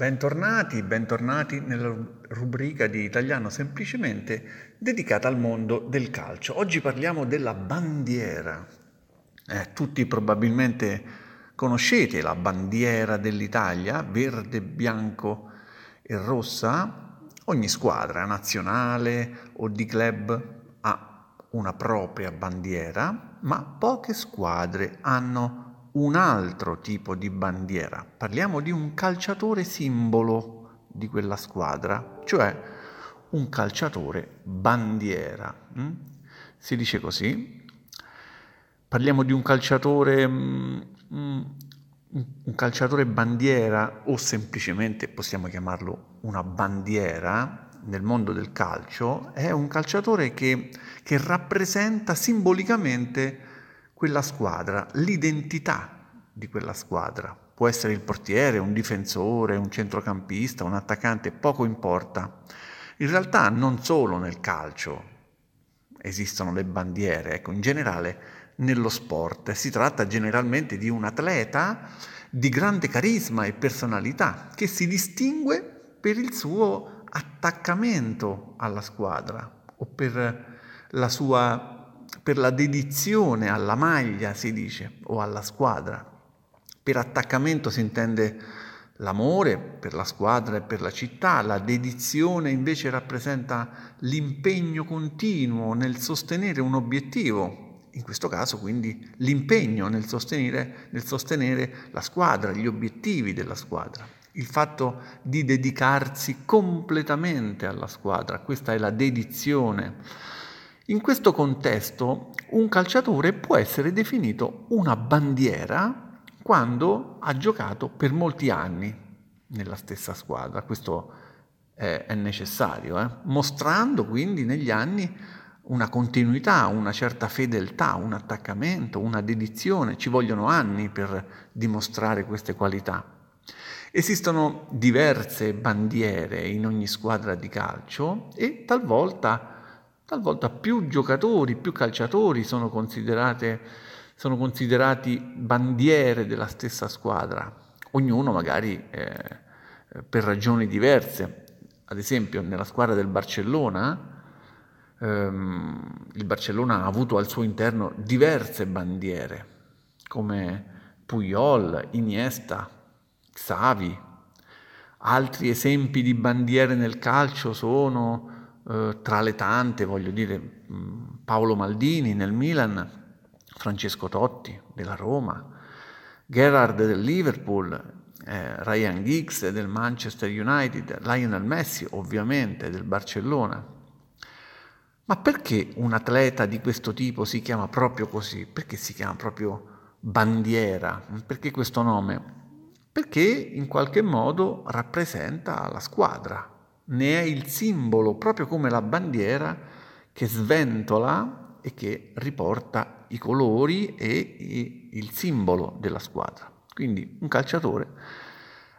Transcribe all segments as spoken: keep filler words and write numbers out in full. Bentornati, bentornati nella rubrica di Italiano Semplicemente dedicata al mondo del calcio. Oggi parliamo della bandiera. Eh, tutti probabilmente conoscete la bandiera dell'Italia, verde, bianco e rossa. Ogni squadra nazionale o di club ha una propria bandiera, ma poche squadre hanno un altro tipo di bandiera. Parliamo di un calciatore simbolo di quella squadra, cioè un calciatore bandiera. Mm? Si dice così. Parliamo di un calciatore mm, un calciatore bandiera, o semplicemente possiamo chiamarlo una bandiera. Nel mondo del calcio è un calciatore che, che rappresenta simbolicamente quella squadra, l'identità di quella squadra. Può essere il portiere, un difensore, un centrocampista, un attaccante, poco importa. In realtà non solo nel calcio esistono le bandiere, ecco, in generale nello sport. Si tratta generalmente di un atleta di grande carisma e personalità che si distingue per il suo attaccamento alla squadra o per la sua per la dedizione alla maglia, si dice, o alla squadra. Per attaccamento si intende l'amore per la squadra e per la città, la dedizione invece rappresenta l'impegno continuo nel sostenere un obiettivo, in questo caso quindi l'impegno nel sostenere, nel sostenere la squadra, gli obiettivi della squadra, il fatto di dedicarsi completamente alla squadra, questa è la dedizione. In questo contesto un calciatore può essere definito una bandiera quando ha giocato per molti anni nella stessa squadra, questo è, è necessario, eh? Mostrando quindi negli anni una continuità, una certa fedeltà, un attaccamento, una dedizione, ci vogliono anni per dimostrare queste qualità. Esistono diverse bandiere in ogni squadra di calcio e talvolta Talvolta più giocatori, più calciatori sono considerate, sono considerati bandiere della stessa squadra, ognuno magari eh, per ragioni diverse. Ad esempio nella squadra del Barcellona, ehm, il Barcellona ha avuto al suo interno diverse bandiere, come Puyol, Iniesta, Xavi. Altri esempi di bandiere nel calcio sono... tra le tante, voglio dire, Paolo Maldini nel Milan, Francesco Totti della Roma, Gerard del Liverpool, eh, Ryan Giggs del Manchester United, Lionel Messi ovviamente del Barcellona. Ma perché un atleta di questo tipo si chiama proprio così? Perché si chiama proprio bandiera? Perché questo nome? Perché in qualche modo rappresenta la squadra. Ne è il simbolo, proprio come la bandiera che sventola e che riporta i colori e il simbolo della squadra. Quindi un calciatore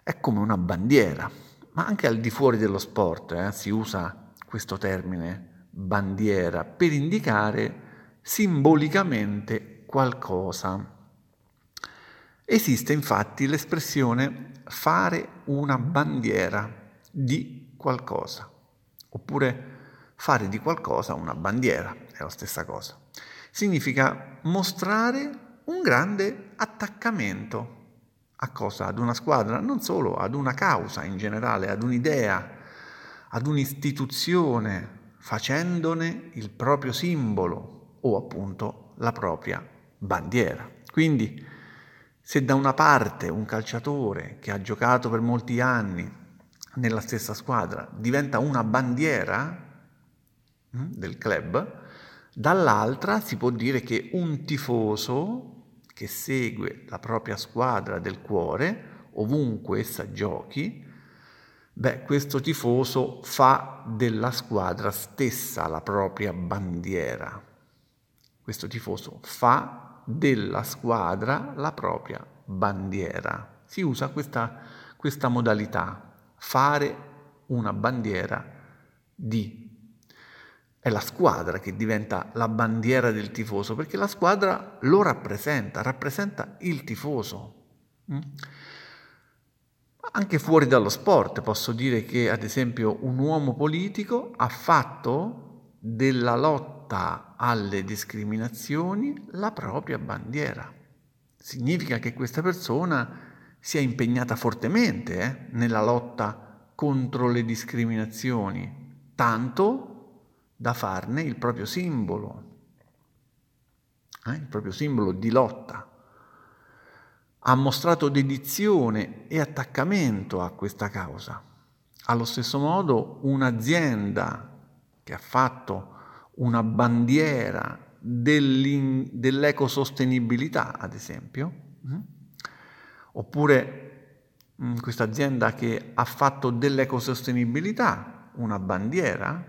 è come una bandiera, ma anche al di fuori dello sport eh, si usa questo termine bandiera per indicare simbolicamente qualcosa. Esiste infatti l'espressione fare una bandiera di qualcosa, oppure fare di qualcosa una bandiera, è la stessa cosa. Significa mostrare un grande attaccamento a cosa? Ad una squadra, non solo, ad una causa in generale, ad un'idea, ad un'istituzione, facendone il proprio simbolo o appunto la propria bandiera. Quindi se da una parte un calciatore che ha giocato per molti anni nella stessa squadra diventa una bandiera del club, dall'altra si può dire che un tifoso che segue la propria squadra del cuore ovunque essa giochi, beh, questo tifoso fa della squadra stessa la propria bandiera. Questo tifoso fa della squadra la propria bandiera. Si usa questa, questa modalità. Fare una bandiera di. È la squadra che diventa la bandiera del tifoso, perché la squadra lo rappresenta, rappresenta il tifoso. anche fuori dallo sport. Posso dire che, ad esempio, un uomo politico ha fatto della lotta alle discriminazioni la propria bandiera. Significa che questa persona si è impegnata fortemente eh, nella lotta contro le discriminazioni, tanto da farne il proprio simbolo, eh, il proprio simbolo di lotta. Ha mostrato dedizione e attaccamento a questa causa. Allo stesso modo, un'azienda che ha fatto una bandiera dell'ecosostenibilità, ad esempio, mh? oppure mh, questa azienda che ha fatto dell'ecosostenibilità una bandiera,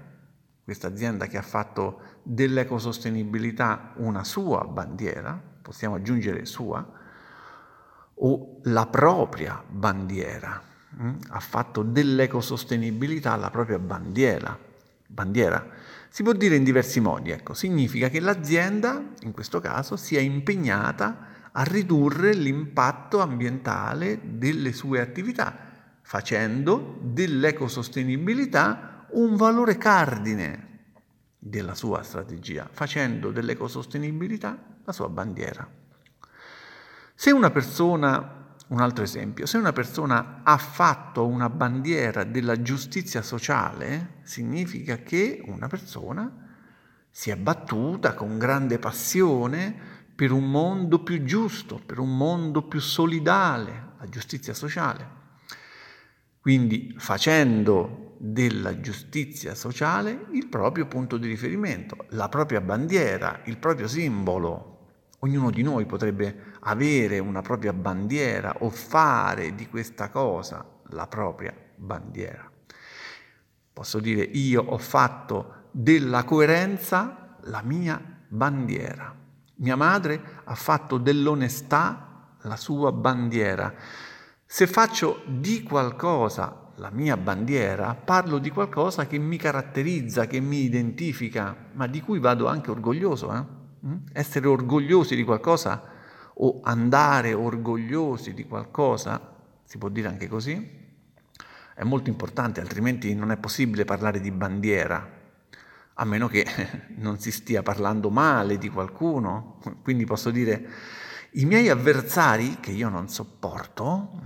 questa azienda che ha fatto dell'ecosostenibilità una sua bandiera, possiamo aggiungere sua, o la propria bandiera, mm? ha fatto dell'ecosostenibilità la propria bandiera. bandiera. Si può dire in diversi modi, ecco. Significa che l'azienda, in questo caso, si è impegnata a ridurre l'impatto ambientale delle sue attività, facendo dell'ecosostenibilità un valore cardine della sua strategia, facendo dell'ecosostenibilità la sua bandiera. Se una persona, un altro esempio, se una persona ha fatto una bandiera della giustizia sociale, significa che una persona si è battuta con grande passione per un mondo più giusto, per un mondo più solidale, la giustizia sociale. Quindi facendo della giustizia sociale il proprio punto di riferimento, la propria bandiera, il proprio simbolo. Ognuno di noi potrebbe avere una propria bandiera o fare di questa cosa la propria bandiera. Posso dire: io ho fatto della coerenza la mia bandiera. Mia madre ha fatto dell'onestà la sua bandiera. Se faccio di qualcosa la mia bandiera, parlo di qualcosa che mi caratterizza, che mi identifica, ma di cui vado anche orgoglioso, eh? Essere orgogliosi di qualcosa o andare orgogliosi di qualcosa, si può dire anche così, è molto importante, altrimenti non è possibile parlare di bandiera, a meno che non si stia parlando male di qualcuno. Quindi posso dire: i miei avversari, che io non sopporto,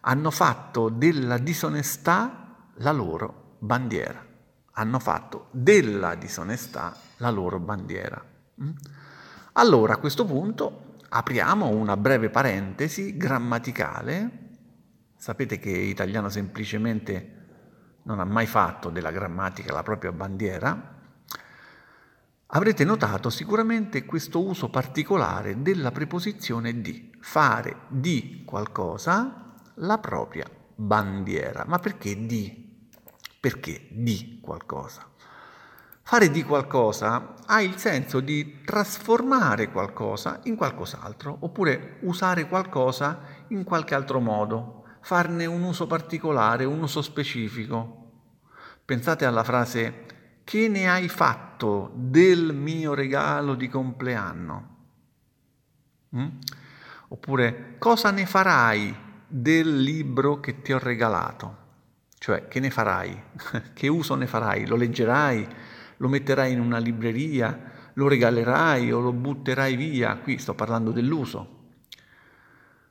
hanno fatto della disonestà la loro bandiera, hanno fatto della disonestà la loro bandiera. Allora, a questo punto apriamo una breve parentesi grammaticale. Sapete che Italiano Semplicemente non ha mai fatto della grammatica la propria bandiera. Avrete notato sicuramente questo uso particolare della preposizione di, fare di qualcosa la propria bandiera. Ma perché di? Perché di qualcosa? Fare di qualcosa ha il senso di trasformare qualcosa in qualcos'altro, oppure usare qualcosa in qualche altro modo, farne un uso particolare, un uso specifico. Pensate alla frase: che ne hai fatto del mio regalo di compleanno? Mm? Oppure: cosa ne farai del libro che ti ho regalato? Cioè, che ne farai? Che uso ne farai? Lo leggerai? Lo metterai in una libreria, lo regalerai o lo butterai via? Qui sto parlando dell'uso.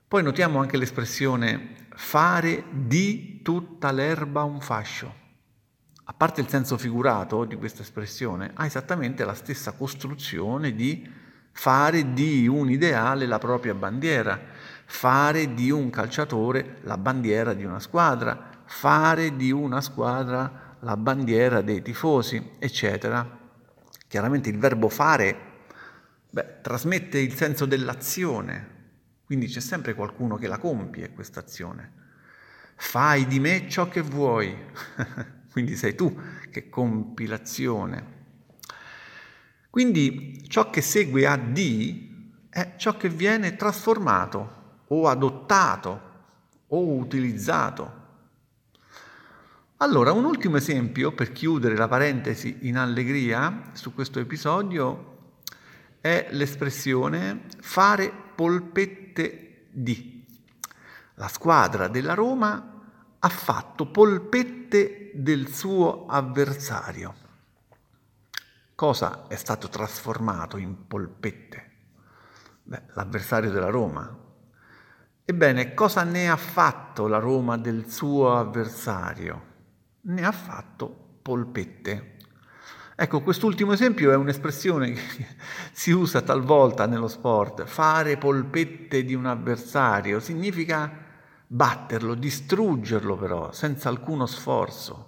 Poi notiamo anche l'espressione fare di tutta l'erba un fascio. A parte il senso figurato di questa espressione, ha esattamente la stessa costruzione di fare di un ideale la propria bandiera, fare di un calciatore la bandiera di una squadra, fare di una squadra la bandiera dei tifosi, eccetera. Chiaramente il verbo fare beh, trasmette il senso dell'azione, quindi c'è sempre qualcuno che la compie questa azione. Fai di me ciò che vuoi, quindi sei tu che compi l'azione. Quindi ciò che segue a di è ciò che viene trasformato o adottato o utilizzato. Allora, un ultimo esempio per chiudere la parentesi in allegria su questo episodio è l'espressione fare polpette di. la squadra della Roma ha fatto polpette del suo avversario. Cosa è stato trasformato in polpette? Beh, l'avversario della Roma. Ebbene, cosa ne ha fatto la Roma del suo avversario? Ne ha fatto polpette. Ecco, quest'ultimo esempio è un'espressione che si usa talvolta nello sport. Fare polpette di un avversario significa batterlo, distruggerlo però, senza alcuno sforzo.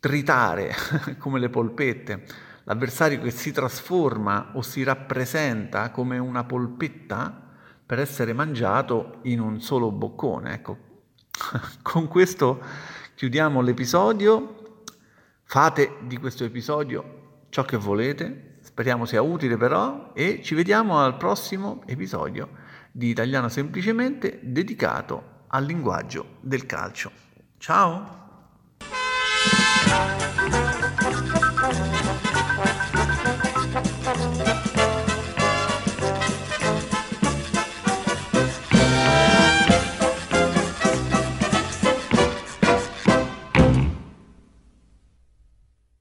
Tritare, come le polpette. L'avversario che si trasforma o si rappresenta come una polpetta per essere mangiato in un solo boccone. Ecco, con questo chiudiamo l'episodio. Fate di questo episodio ciò che volete, speriamo sia utile però, e ci vediamo al prossimo episodio di Italiano Semplicemente dedicato al linguaggio del calcio. Ciao!